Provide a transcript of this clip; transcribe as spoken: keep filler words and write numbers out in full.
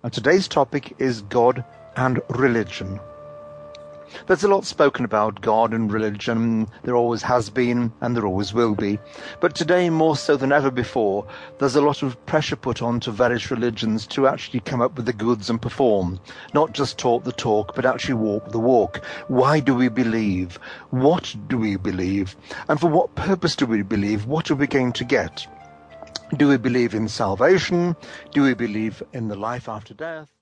And today's topic is God and religion. There's a lot spoken about God and religion. There always has been and there always will be. But today, more so than ever before, there's a lot of pressure put onto various religions to actually come up with the goods and perform. Not just talk the talk, but actually walk the walk. Why do we believe? What do we believe? And for what purpose do we believe? What are we going to get? Do we believe in salvation? Do we believe in the life after death?